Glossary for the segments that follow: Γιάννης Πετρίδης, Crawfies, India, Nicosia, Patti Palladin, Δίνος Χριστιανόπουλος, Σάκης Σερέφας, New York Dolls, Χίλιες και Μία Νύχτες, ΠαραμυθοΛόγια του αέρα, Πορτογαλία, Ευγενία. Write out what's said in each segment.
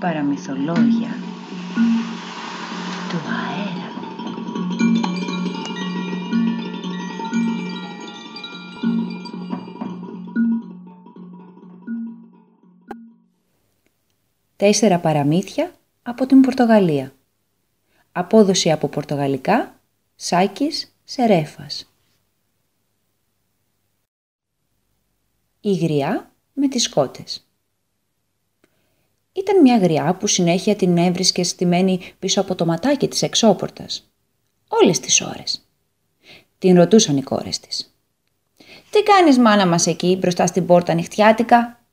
Παραμυθολόγια του αέρα. Τέσσερα παραμύθια από την Πορτογαλία. Απόδοση από πορτογαλικά, Σάκης Σερέφας. Η γριά με τις σκότες. Ήταν μια γριά που συνέχεια την έβρισκε στημένη πίσω από το ματάκι της εξώπορτας. Όλες τις ώρες. Την ρωτούσαν οι κόρες της. «Τι κάνεις, μάνα μας, εκεί μπροστά στην πόρτα νυχτιάτικα?»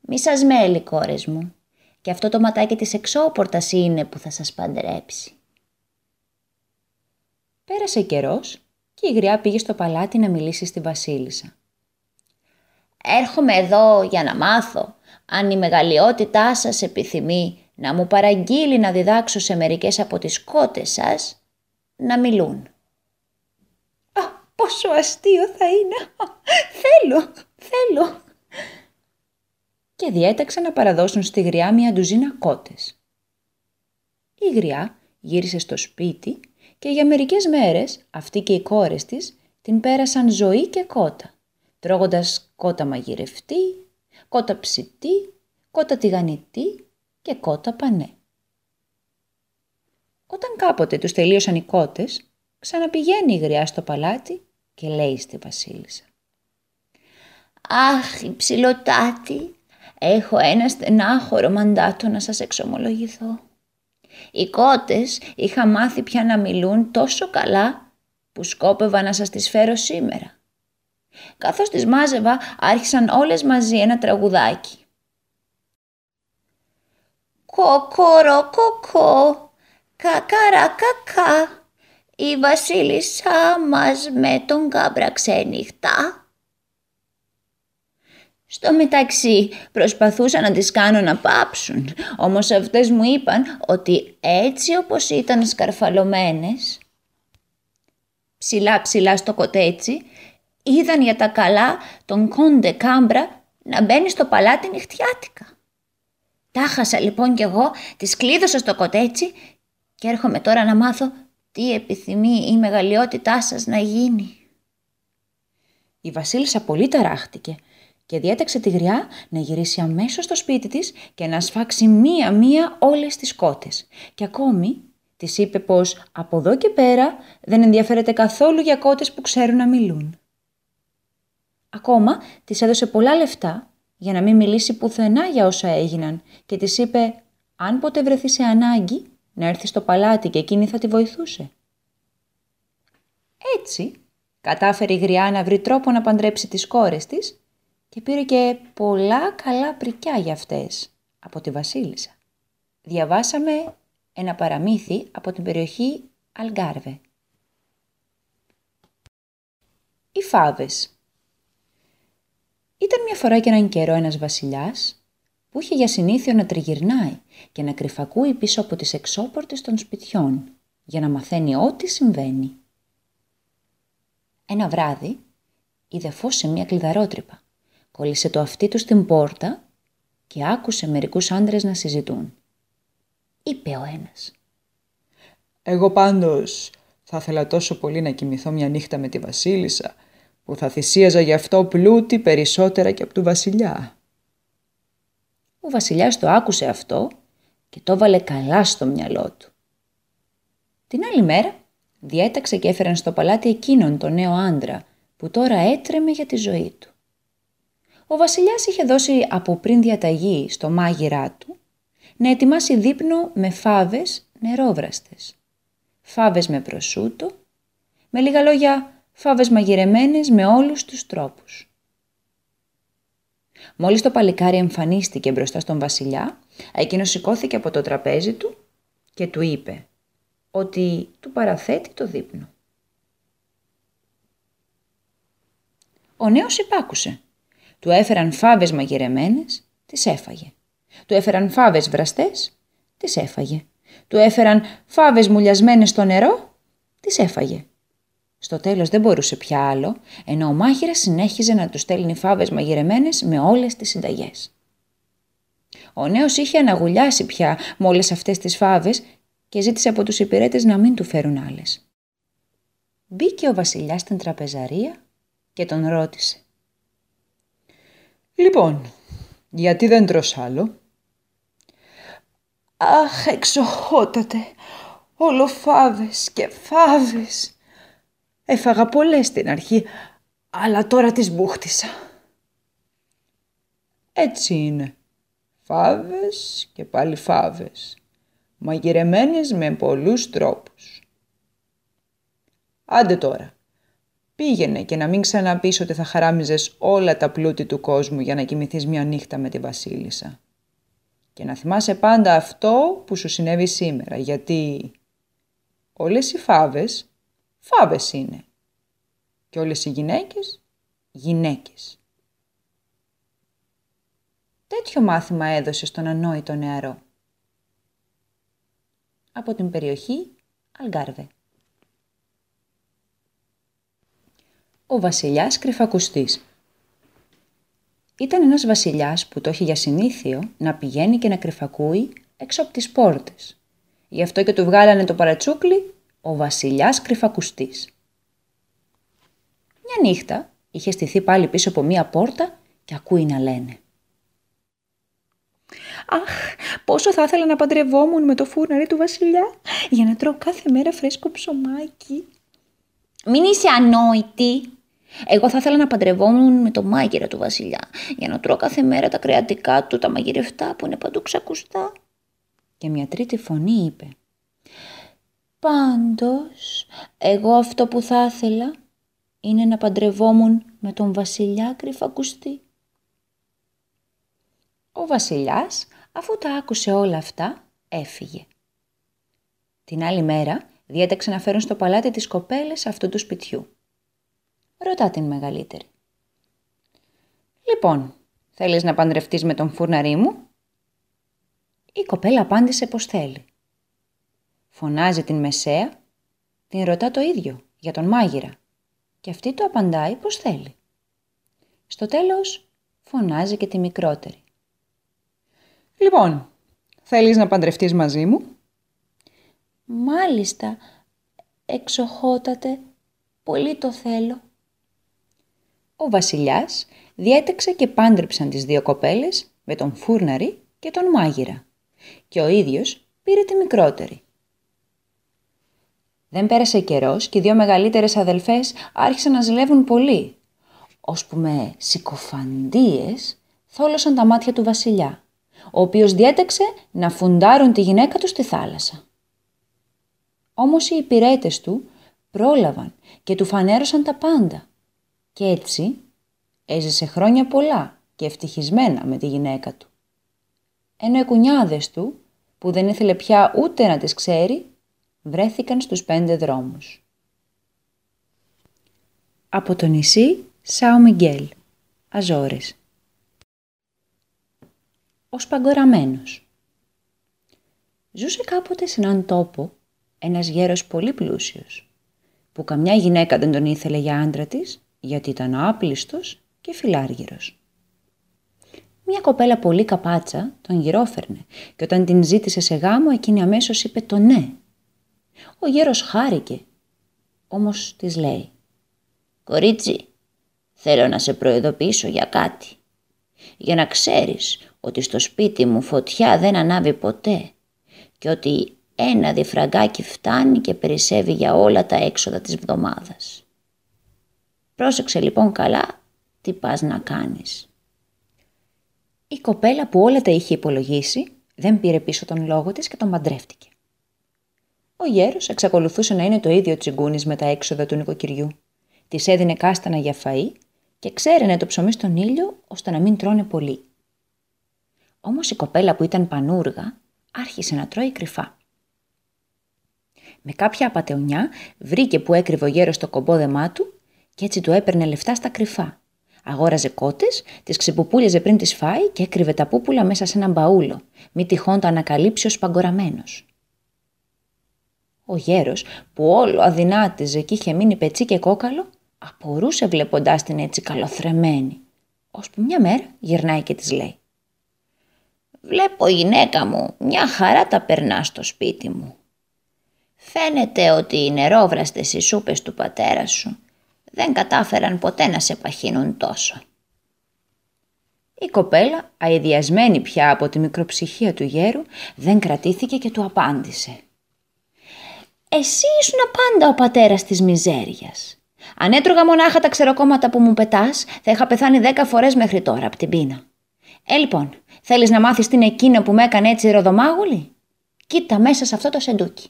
«Μη σας μέλει, κόρες μου. Και αυτό το ματάκι της εξώπορτας είναι που θα σας παντρέψει». Πέρασε καιρός και η γριά πήγε στο παλάτι να μιλήσει στη βασίλισσα. «Έρχομαι εδώ για να μάθω αν η μεγαλειότητά σας επιθυμεί να μου παραγγείλει να διδάξω σε μερικές από τις σκότες σας να μιλούν». «Α, πόσο αστείο θα είναι! Θέλω!» Και διέταξαν να παραδώσουν στη γριά μια ντουζίνα κότες. Η γριά γύρισε στο σπίτι και για μερικές μέρες αυτή και οι κόρες της την πέρασαν ζωή και κότα, τρώγοντας κότα μαγειρευτή, κότα ψητή, κότα τηγανητή και κότα πανέ. Όταν κάποτε τους τελείωσαν οι κότες, ξαναπηγαίνει η γριά στο παλάτι και λέει στη βασίλισσα: «Αχ, η ψηλοτάτη, έχω ένα στενάχωρο μαντάτο να σας εξομολογηθώ. Οι κότες είχα μάθει πια να μιλούν τόσο καλά που σκόπευα να σας τις φέρω σήμερα. Καθώς τις μάζευα, άρχισαν όλες μαζί ένα τραγουδάκι. Κοκόρο κοκό, κακάρα κακά, η βασίλισσά μας με τον κάμπρα ξενυχτά». Στο μεταξύ προσπαθούσα να τις κάνω να πάψουν, όμως αυτές μου είπαν ότι έτσι όπως ήταν σκαρφαλωμένες, ψηλά ψηλά στο κοτέτσι, είδαν για τα καλά τον κόντε κάμπρα να μπαίνει στο παλάτι νυχτιάτικα. Τα χάσα λοιπόν κι εγώ, τις κλείδωσα στο κοτέτσι και έρχομαι τώρα να μάθω τι επιθυμεί η μεγαλειότητά σας να γίνει». Η βασίλισσα πολύ ταράχτηκε και διέταξε τη γριά να γυρίσει αμέσως στο σπίτι της και να σφάξει μία-μία όλες τις κότες. Και ακόμη της είπε πως από εδώ και πέρα δεν ενδιαφέρεται καθόλου για κότες που ξέρουν να μιλούν. Ακόμα της έδωσε πολλά λεφτά για να μην μιλήσει πουθενά για όσα έγιναν και της είπε αν ποτέ βρεθεί σε ανάγκη να έρθει στο παλάτι και εκείνη θα τη βοηθούσε. Έτσι κατάφερε η γριά να βρει τρόπο να παντρέψει τις κόρες της και πήρε και πολλά καλά πρικιά για αυτές από τη βασίλισσα. Διαβάσαμε ένα παραμύθι από την περιοχή Αλγκάρβε. Οι φάβες. Ήταν μια φορά και έναν καιρό ένας βασιλιάς που είχε για συνήθειο να τριγυρνάει και να κρυφακούει πίσω από τις εξώπορτες των σπιτιών για να μαθαίνει ό,τι συμβαίνει. Ένα βράδυ είδε φως σε μια κλειδαρότρυπα, κόλλησε το αυτί του στην πόρτα και άκουσε μερικούς άντρες να συζητούν. Είπε ο ένας: «Εγώ πάντως θα ήθελα τόσο πολύ να κοιμηθώ μια νύχτα με τη βασίλισσα, που θα θυσίαζα γι' αυτό πλούτη περισσότερα και από του βασιλιά». Ο βασιλιάς το άκουσε αυτό και το βάλε καλά στο μυαλό του. Την άλλη μέρα διέταξε και έφεραν στο παλάτι εκείνον τον νέο άντρα που τώρα έτρεμε για τη ζωή του. Ο βασιλιάς είχε δώσει από πριν διαταγή στο μάγειρά του να ετοιμάσει δείπνο με φάβες νερόβραστες, φάβες με προσούτο, με λίγα λόγια φάβες μαγειρεμένες με όλους τους τρόπους. Μόλις το παλικάρι εμφανίστηκε μπροστά στον βασιλιά, εκείνος σηκώθηκε από το τραπέζι του και του είπε ότι του παραθέτει το δείπνο. Ο νέος υπάκουσε. Του έφεραν φάβες μαγειρεμένες, τις έφαγε. Του έφεραν φάβες βραστές, τις έφαγε. Του έφεραν φάβες μουλιασμένες στο νερό, τις έφαγε. Στο τέλος δεν μπορούσε πια άλλο, ενώ ο μάγειρας συνέχιζε να του στέλνει φάβες μαγειρεμένες με όλες τις συνταγές. Ο νέος είχε αναγουλιάσει πια με όλες αυτές τις φάβες και ζήτησε από τους υπηρέτες να μην του φέρουν άλλες. Μπήκε ο βασιλιάς στην τραπεζαρία και τον ρώτησε. «Λοιπόν, γιατί δεν τρως άλλο?» «Αχ, εξοχότατε, όλο φάβες και φάβες. Έφαγα πολλές στην αρχή, αλλά τώρα τις μπούχτισα». «Έτσι είναι. Φάβες και πάλι φάβες, μαγειρεμένες με πολλούς τρόπους. Άντε τώρα, πήγαινε και να μην ξαναπείς ότι θα χαράμιζες όλα τα πλούτη του κόσμου για να κοιμηθείς μια νύχτα με τη βασίλισσα. Και να θυμάσαι πάντα αυτό που σου συνέβη σήμερα, γιατί όλες οι φάβες, φάβες είναι. Και όλες οι γυναίκες, γυναίκες». Τέτοιο μάθημα έδωσε στον ανόητο νεαρό. Από την περιοχή Αλγκάρβε. Ο βασιλιάς κρυφακουστής. Ήταν ένας βασιλιάς που το είχε για συνήθειο να πηγαίνει και να κρυφακούει έξω από τις πόρτες. Γι' αυτό και του βγάλανε το παρατσούκλι ο βασιλιάς κρυφακουστής. Μια νύχτα είχε στηθεί πάλι πίσω από μία πόρτα και ακούει να λένε. «Αχ, πόσο θα ήθελα να παντρευόμουν με το φούρναρι του βασιλιά για να τρώω κάθε μέρα φρέσκο ψωμάκι». «Μην είσαι ανόητη. Εγώ θα ήθελα να παντρευόμουν με το μάγειρα του βασιλιά για να τρώω κάθε μέρα τα κρεατικά του, τα μαγειρευτά που είναι παντού ξακουστά». Και μια τρίτη φωνή είπε. «Πάντως, εγώ αυτό που θα ήθελα είναι να παντρευόμουν με τον βασιλιά κρυφακουστή». Ο βασιλιάς, αφού τα άκουσε όλα αυτά, έφυγε. Την άλλη μέρα διέταξε να φέρουν στο παλάτι τις κοπέλες αυτού του σπιτιού. Ρωτά την μεγαλύτερη. «Λοιπόν, θέλεις να παντρευτείς με τον φούρναρί μου?» Η κοπέλα απάντησε πως θέλει. Φωνάζει την μεσαία, την ρωτά το ίδιο για τον μάγειρα και αυτή του απαντάει πως θέλει. Στο τέλος φωνάζει και τη μικρότερη. «Λοιπόν, θέλεις να παντρευτείς μαζί μου?» «Μάλιστα, εξοχότατε, πολύ το θέλω». Ο βασιλιάς διέταξε και πάντρεψαν τις δύο κοπέλες με τον φούρναρη και τον μάγειρα και ο ίδιος πήρε τη μικρότερη. Δεν πέρασε καιρός και οι δύο μεγαλύτερες αδελφές άρχισαν να ζηλεύουν πολύ, ώσπου με συκοφαντίες θόλωσαν τα μάτια του βασιλιά, ο οποίος διέταξε να φουντάρουν τη γυναίκα του στη θάλασσα. Όμως οι υπηρέτες του πρόλαβαν και του φανέρωσαν τα πάντα και έτσι έζησε χρόνια πολλά και ευτυχισμένα με τη γυναίκα του. Ενώ οι κουνιάδες του, που δεν ήθελε πια ούτε να τις ξέρει, βρέθηκαν στους 5 δρόμους. Από το νησί Σάο Μιγγέλ, Αζόρες. Ο Σπαγκοραμένος. Ζούσε κάποτε σε έναν τόπο ένας γέρος πολύ πλούσιος, που καμιά γυναίκα δεν τον ήθελε για άντρα της, γιατί ήταν άπλιστος και φιλάργυρος. Μια κοπέλα πολύ καπάτσα τον γυρόφερνε και όταν την ζήτησε σε γάμο εκείνη αμέσως είπε το ναι. Ο γέρος χάρηκε, όμως της λέει «Κορίτσι, θέλω να σε προειδοποιήσω για κάτι, για να ξέρεις ότι στο σπίτι μου φωτιά δεν ανάβει ποτέ και ότι ένα διφραγκάκι φτάνει και περισσεύει για όλα τα έξοδα της βδομάδας. Πρόσεξε λοιπόν καλά τι πας να κάνεις». Η κοπέλα που όλα τα είχε υπολογίσει δεν πήρε πίσω τον λόγο της και τον παντρεύτηκε. Ο γέρος εξακολουθούσε να είναι το ίδιο τσιγκούνης με τα έξοδα του νοικοκυριού. Της έδινε κάστανα για φαΐ και ξέρενε το ψωμί στον ήλιο ώστε να μην τρώνε πολύ. Όμως η κοπέλα που ήταν πανούργα άρχισε να τρώει κρυφά. Με κάποια απατεωνιά βρήκε που έκρυβε ο γέρος το κομπόδεμά του και έτσι του έπαιρνε λεφτά στα κρυφά. Αγόραζε κότες, τις ξεπουπούλιαζε πριν τις φάει και έκρυβε τα πούπουλα μέσα σε ένα μπαούλο, μη τυχόν το ανακαλύψει ο Σπαγκοραμένος. Ο γέρος που όλο αδυνάτιζε και είχε μείνει πετσί και κόκαλο, απορούσε βλέποντάς την έτσι καλοθρεμένη, ώσπου μια μέρα γυρνάει και της λέει Βλέπω, γυναίκα μου, μια χαρά τα περνά στο σπίτι μου. Φαίνεται ότι οι νερόβραστες οι σούπες του πατέρα σου δεν κατάφεραν ποτέ να σε παχύνουν τόσο. Η κοπέλα, αηδιασμένη πια από τη μικροψυχία του γέρου, δεν κρατήθηκε και του απάντησε. «Εσύ ήσουν πάντα ο πατέρας της μιζέριας. Αν έτρωγα μονάχα τα ξεροκόμματα που μου πετάς, θα είχα πεθάνει 10 φορές μέχρι τώρα από την πείνα. Λοιπόν, θέλεις να μάθεις τι είναι εκείνο που με έκανε έτσι ροδομάγουλη? Κοίτα μέσα σε αυτό το σεντούκι».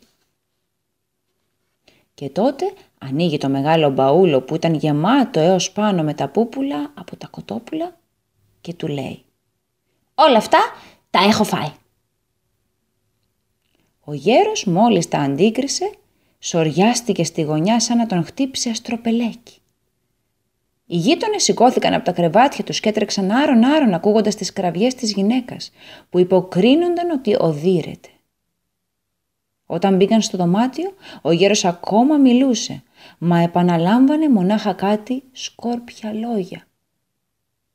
Και τότε ανοίγει το μεγάλο μπαούλο που ήταν γεμάτο έως πάνω με τα πούπουλα από τα κοτόπουλα και του λέει «Όλα αυτά τα έχω φάει». Ο γέρος μόλις τα αντίκρισε, σοριάστηκε στη γωνιά σαν να τον χτύπησε αστροπελέκι. Οι γείτονες σηκώθηκαν από τα κρεβάτια τους και έτρεξαν άρον-άρον ακούγοντας τις κραυγές της γυναίκας που υποκρίνονταν ότι οδύρεται. Όταν μπήκαν στο δωμάτιο, ο γέρος ακόμα μιλούσε, μα επαναλάμβανε μονάχα κάτι σκόρπια λόγια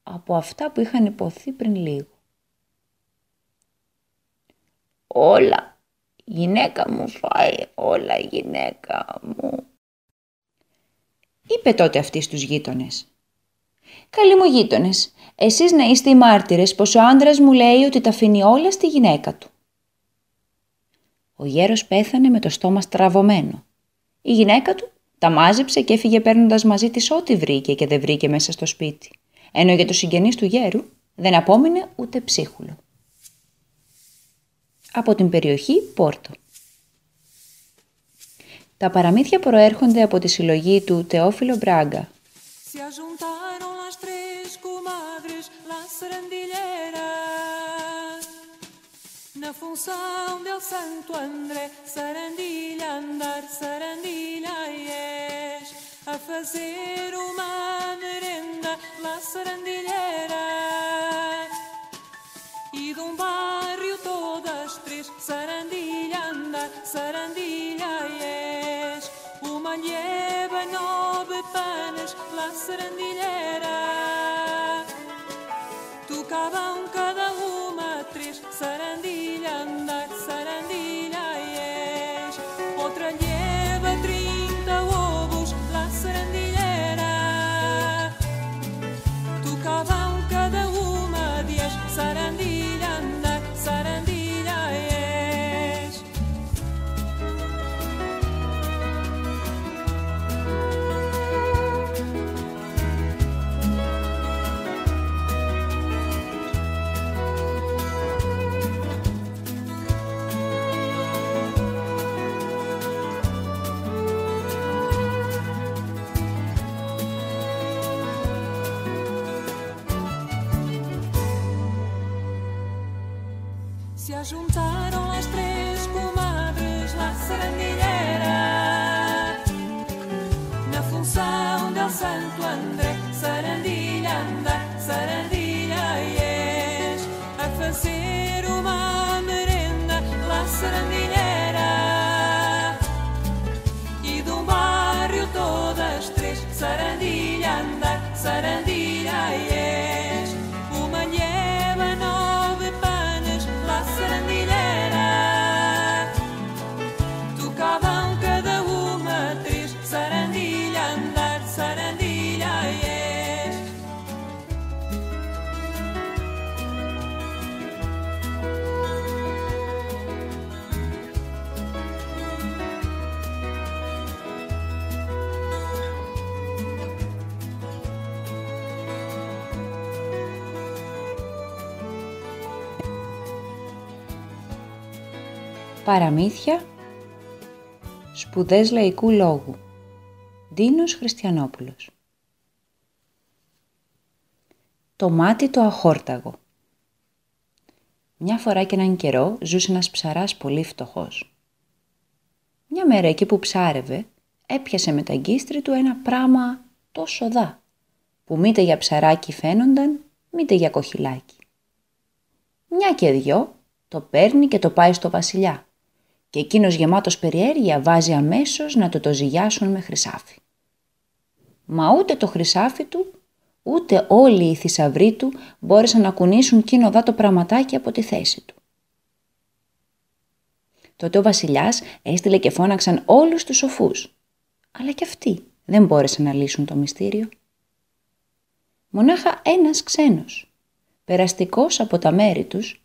από αυτά που είχαν υποθεί πριν λίγο. «Όλα, γυναίκα μου, φάει όλα, γυναίκα μου», είπε τότε αυτή στους γείτονες. «Καλοί μου γείτονες, εσείς να είστε οι μάρτυρες πως ο άντρας μου λέει ότι τα αφήνει όλα στη γυναίκα του». Ο γέρος πέθανε με το στόμα στραβωμένο. Η γυναίκα του τα μάζεψε και έφυγε παίρνοντας μαζί της ό,τι βρήκε και δεν βρήκε μέσα στο σπίτι, ενώ για τους συγγενείς του γέρου δεν απόμεινε ούτε ψίχουλο. Από την περιοχή Πόρτο. Τα παραμύθια προέρχονται από τη συλλογή του Θεόφιλο Μπράγκα. Na função del Santo André, Sarandilha andar, Sarandilha és, a fazer uma merenda lá Sarandilheira. E de barrio todas três, Sarandilha andar, Sarandilha és, uma lleva 9 panas lá Sarandilheira. Tocavam cada uma 3, Sarandilha. Se ajuntaram as 3 comadres lá Sarandilheira, na função del Santo André, Sarandilha anda, Sarandilha és, a fazer uma merenda lá Sarandilheira. E de barrio todas 3, Sarandilha anda, Sarandilha és, uma lleva 9 panas lá Sarandilheira. Tocavam cada uma 3, Sarandilha andar, Sarandilha és. Παραμύθια, σπουδές λαϊκού λόγου. Δίνος Χριστιανόπουλος. Το μάτι το αχόρταγο. Μια φορά και έναν καιρό ζούσε ένας ψαράς πολύ φτωχός. Μια μέρα εκεί που ψάρευε, έπιασε με τα γκίστρι του ένα πράμα τόσο δά, που μήτε για ψαράκι φαίνονταν, μήτε για κοχυλάκι. Μια και δυο, το παίρνει και το πάει στο βασιλιά, και εκείνος γεμάτος περιέργεια βάζει αμέσως να το ζυγιάσουν με χρυσάφι. Μα ούτε το χρυσάφι του, Ούτε όλοι οι θησαυροί του μπόρεσαν να κουνήσουν κείνοδα το πραγματάκι από τη θέση του. Τότε ο βασιλιάς έστειλε και φώναξαν όλους τους σοφούς, αλλά και αυτοί δεν μπόρεσαν να λύσουν το μυστήριο. Μονάχα ένας ξένος, περαστικός από τα μέρη τους,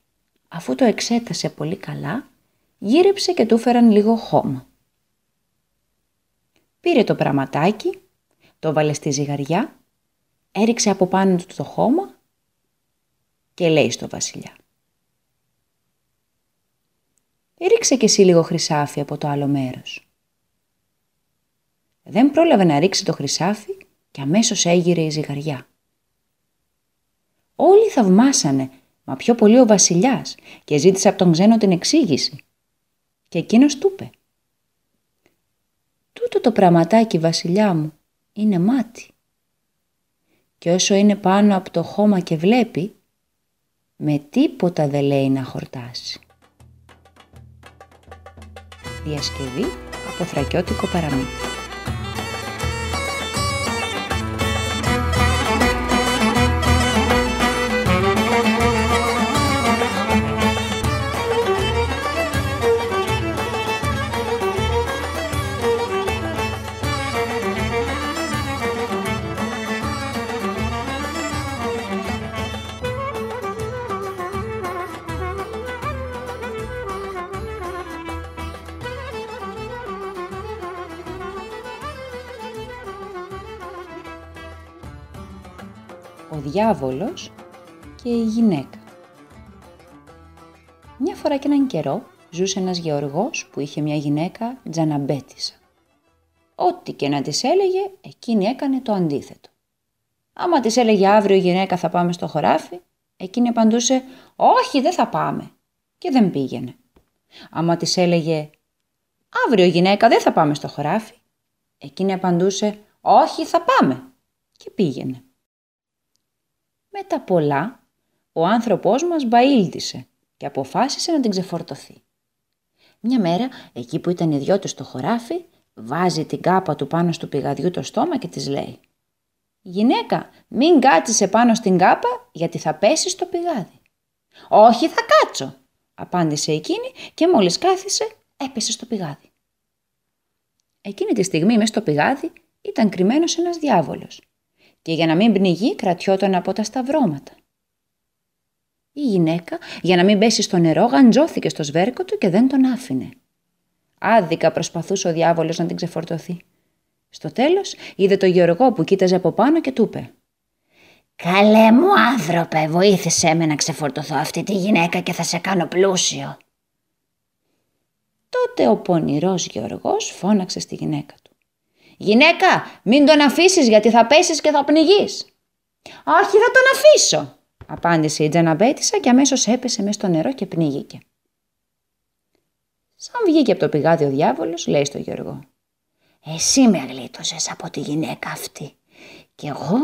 αφού το εξέτασε πολύ καλά, γύρεψε και του φέραν λίγο χώμα. Πήρε το πραγματάκι, το βάλε στη ζυγαριά, έριξε από πάνω του το χώμα και λέει στο βασιλιά. «Ρίξε κι εσύ λίγο χρυσάφι από το άλλο μέρος». Δεν πρόλαβε να ρίξει το χρυσάφι και αμέσως έγειρε η ζυγαριά. Όλοι θαυμάσανε, μα πιο πολύ ο βασιλιάς, και ζήτησε από τον ξένο την εξήγηση. Και εκείνος του είπε: «Τούτο το πραγματάκι, βασιλιά μου, είναι μάτι. Και όσο είναι πάνω από το χώμα και βλέπει, με τίποτα δεν λέει να χορτάσει». Διασκευή από θρακιώτικο παραμύθι. Ο διάβολος και η γυναίκα. Μια φορά και έναν καιρό ζούσε ένας γεωργός που είχε μια γυναίκα τζαναμπέτισσα. Ό,τι και να της έλεγε, εκείνη έκανε το αντίθετο. Άμα της έλεγε αύριο γυναίκα θα πάμε στο χωράφι, εκείνη απαντούσε όχι δεν θα πάμε και δεν πήγαινε. Άμα της έλεγε αύριο γυναίκα δεν θα πάμε στο χωράφι, εκείνη απαντούσε όχι θα πάμε και πήγαινε. Με τα πολλά, ο άνθρωπός μας μπαήλτησε και αποφάσισε να την ξεφορτωθεί. Μια μέρα, εκεί που ήταν οι δυο τους στο χωράφι, βάζει την κάπα του πάνω στο πηγαδιού το στόμα και της λέει «Γυναίκα, μην κάτσεις επάνω στην κάπα γιατί θα πέσεις στο πηγάδι». «Όχι, θα κάτσω», απάντησε εκείνη και μόλις κάθισε έπεσε στο πηγάδι. Εκείνη τη στιγμή μες στο πηγάδι ήταν κρυμμένος ένας διάβολος. Και για να μην πνιγεί κρατιόταν από τα σταυρώματα. Η γυναίκα για να μην πέσει στο νερό γαντζώθηκε στο σβέρκο του και δεν τον άφηνε. Άδικα προσπαθούσε ο διάβολος να την ξεφορτωθεί. Στο τέλος είδε το γεωργό που κοίταζε από πάνω και του είπε «Καλέ μου άνθρωπε, βοήθησέ με να ξεφορτωθώ αυτή τη γυναίκα και θα σε κάνω πλούσιο». Τότε ο πονηρός γεωργός φώναξε στη γυναίκα του «Γυναίκα, μην τον αφήσεις γιατί θα πέσεις και θα πνιγείς». «Όχι, θα τον αφήσω», απάντησε η τζαναμπέτισσα και αμέσως έπεσε μες στο νερό και πνίγηκε. Σαν βγήκε από το πηγάδι ο διάβολος, λέει στο Γιώργο «Εσύ με γλίτωσες από τη γυναίκα αυτή και εγώ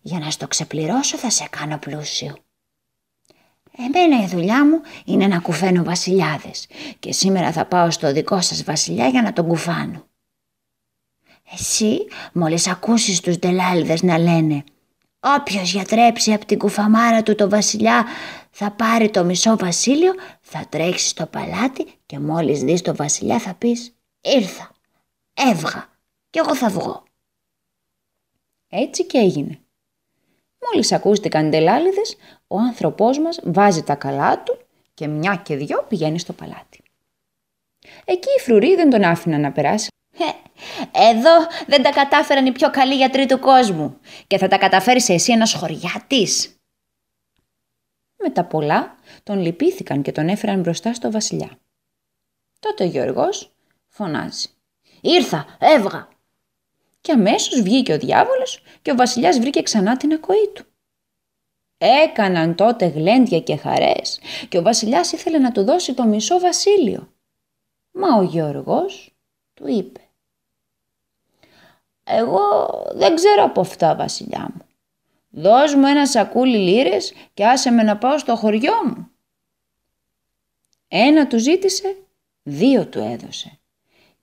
για να στο ξεπληρώσω θα σε κάνω πλούσιο. Εμένα η δουλειά μου είναι να κουφαίνω βασιλιάδες και σήμερα θα πάω στο δικό σας βασιλιά για να τον κουφάνω. Εσύ, μόλις ακούσεις τους ντελάλιδες να λένε «Όποιος γιατρέψει από την κουφαμάρα του το βασιλιά θα πάρει το μισό βασίλειο», θα τρέξεις στο παλάτι και μόλις δεις το βασιλιά θα πεις «Ήρθα, έβγα και εγώ θα βγω». Έτσι και έγινε. Μόλις ακούστηκαν ντελάλιδες, ο άνθρωπός μας βάζει τα καλά του και μια και δυο πηγαίνει στο παλάτι. Εκεί οι φρουροί δεν τον άφηναν να περάσει. «Εδώ δεν τα κατάφεραν οι πιο καλοί γιατροί του κόσμου και θα τα καταφέρεις εσύ ένας χωριάτης». Με τα πολλά τον λυπήθηκαν και τον έφεραν μπροστά στο βασιλιά. Τότε ο Γιώργος φωνάζει «Ήρθα, έβγα». Και αμέσως βγήκε ο διάβολος και ο βασιλιάς βρήκε ξανά την ακοή του. Έκαναν τότε γλέντια και χαρές και ο βασιλιάς ήθελε να του δώσει το μισό βασίλειο. Μα ο Γιώργος του είπε «Εγώ δεν ξέρω από αυτά, βασιλιά μου. Δώσ' μου ένα σακούλι λίρες και άσε με να πάω στο χωριό μου». Ένα του ζήτησε, δύο του έδωσε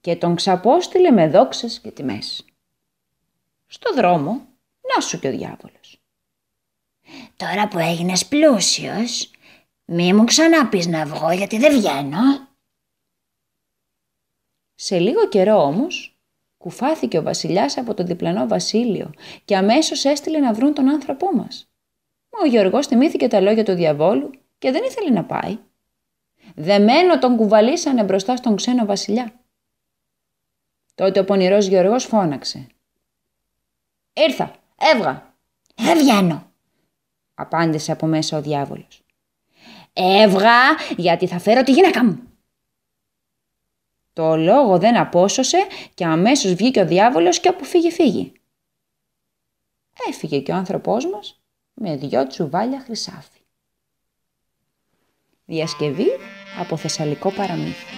και τον ξαπόστειλε με δόξες και τιμές. Στο δρόμο, να σου και ο διάβολος. Τώρα που έγινες πλούσιος, μη μου ξαναπείς να βγω, γιατί δεν βγαίνω. Σε λίγο καιρό όμως, κουφάθηκε ο βασιλιάς από το διπλανό βασίλειο και αμέσως έστειλε να βρουν τον άνθρωπό μας. Μα ο Γεωργός θυμήθηκε τα λόγια του διαβόλου και δεν ήθελε να πάει. Δεμένο τον κουβαλήσανε μπροστά στον ξένο βασιλιά. Τότε ο πονηρός Γεωργός φώναξε. «Ήρθα, έβγα». «Δεν βγαίνω», απάντησε από μέσα ο διάβολος. «Έβγα, γιατί θα φέρω τη γυναίκα μου». Το λόγο δεν απόσωσε και αμέσως βγήκε ο διάβολος και όπου φύγει, φύγει. Έφυγε και ο άνθρωπός μας με 2 τσουβάλια χρυσάφι. Διασκευή από Θεσσαλικό παραμύθι.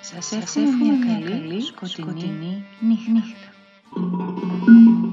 Σας εύχομαι μια καλή σκοτεινή νύχτα.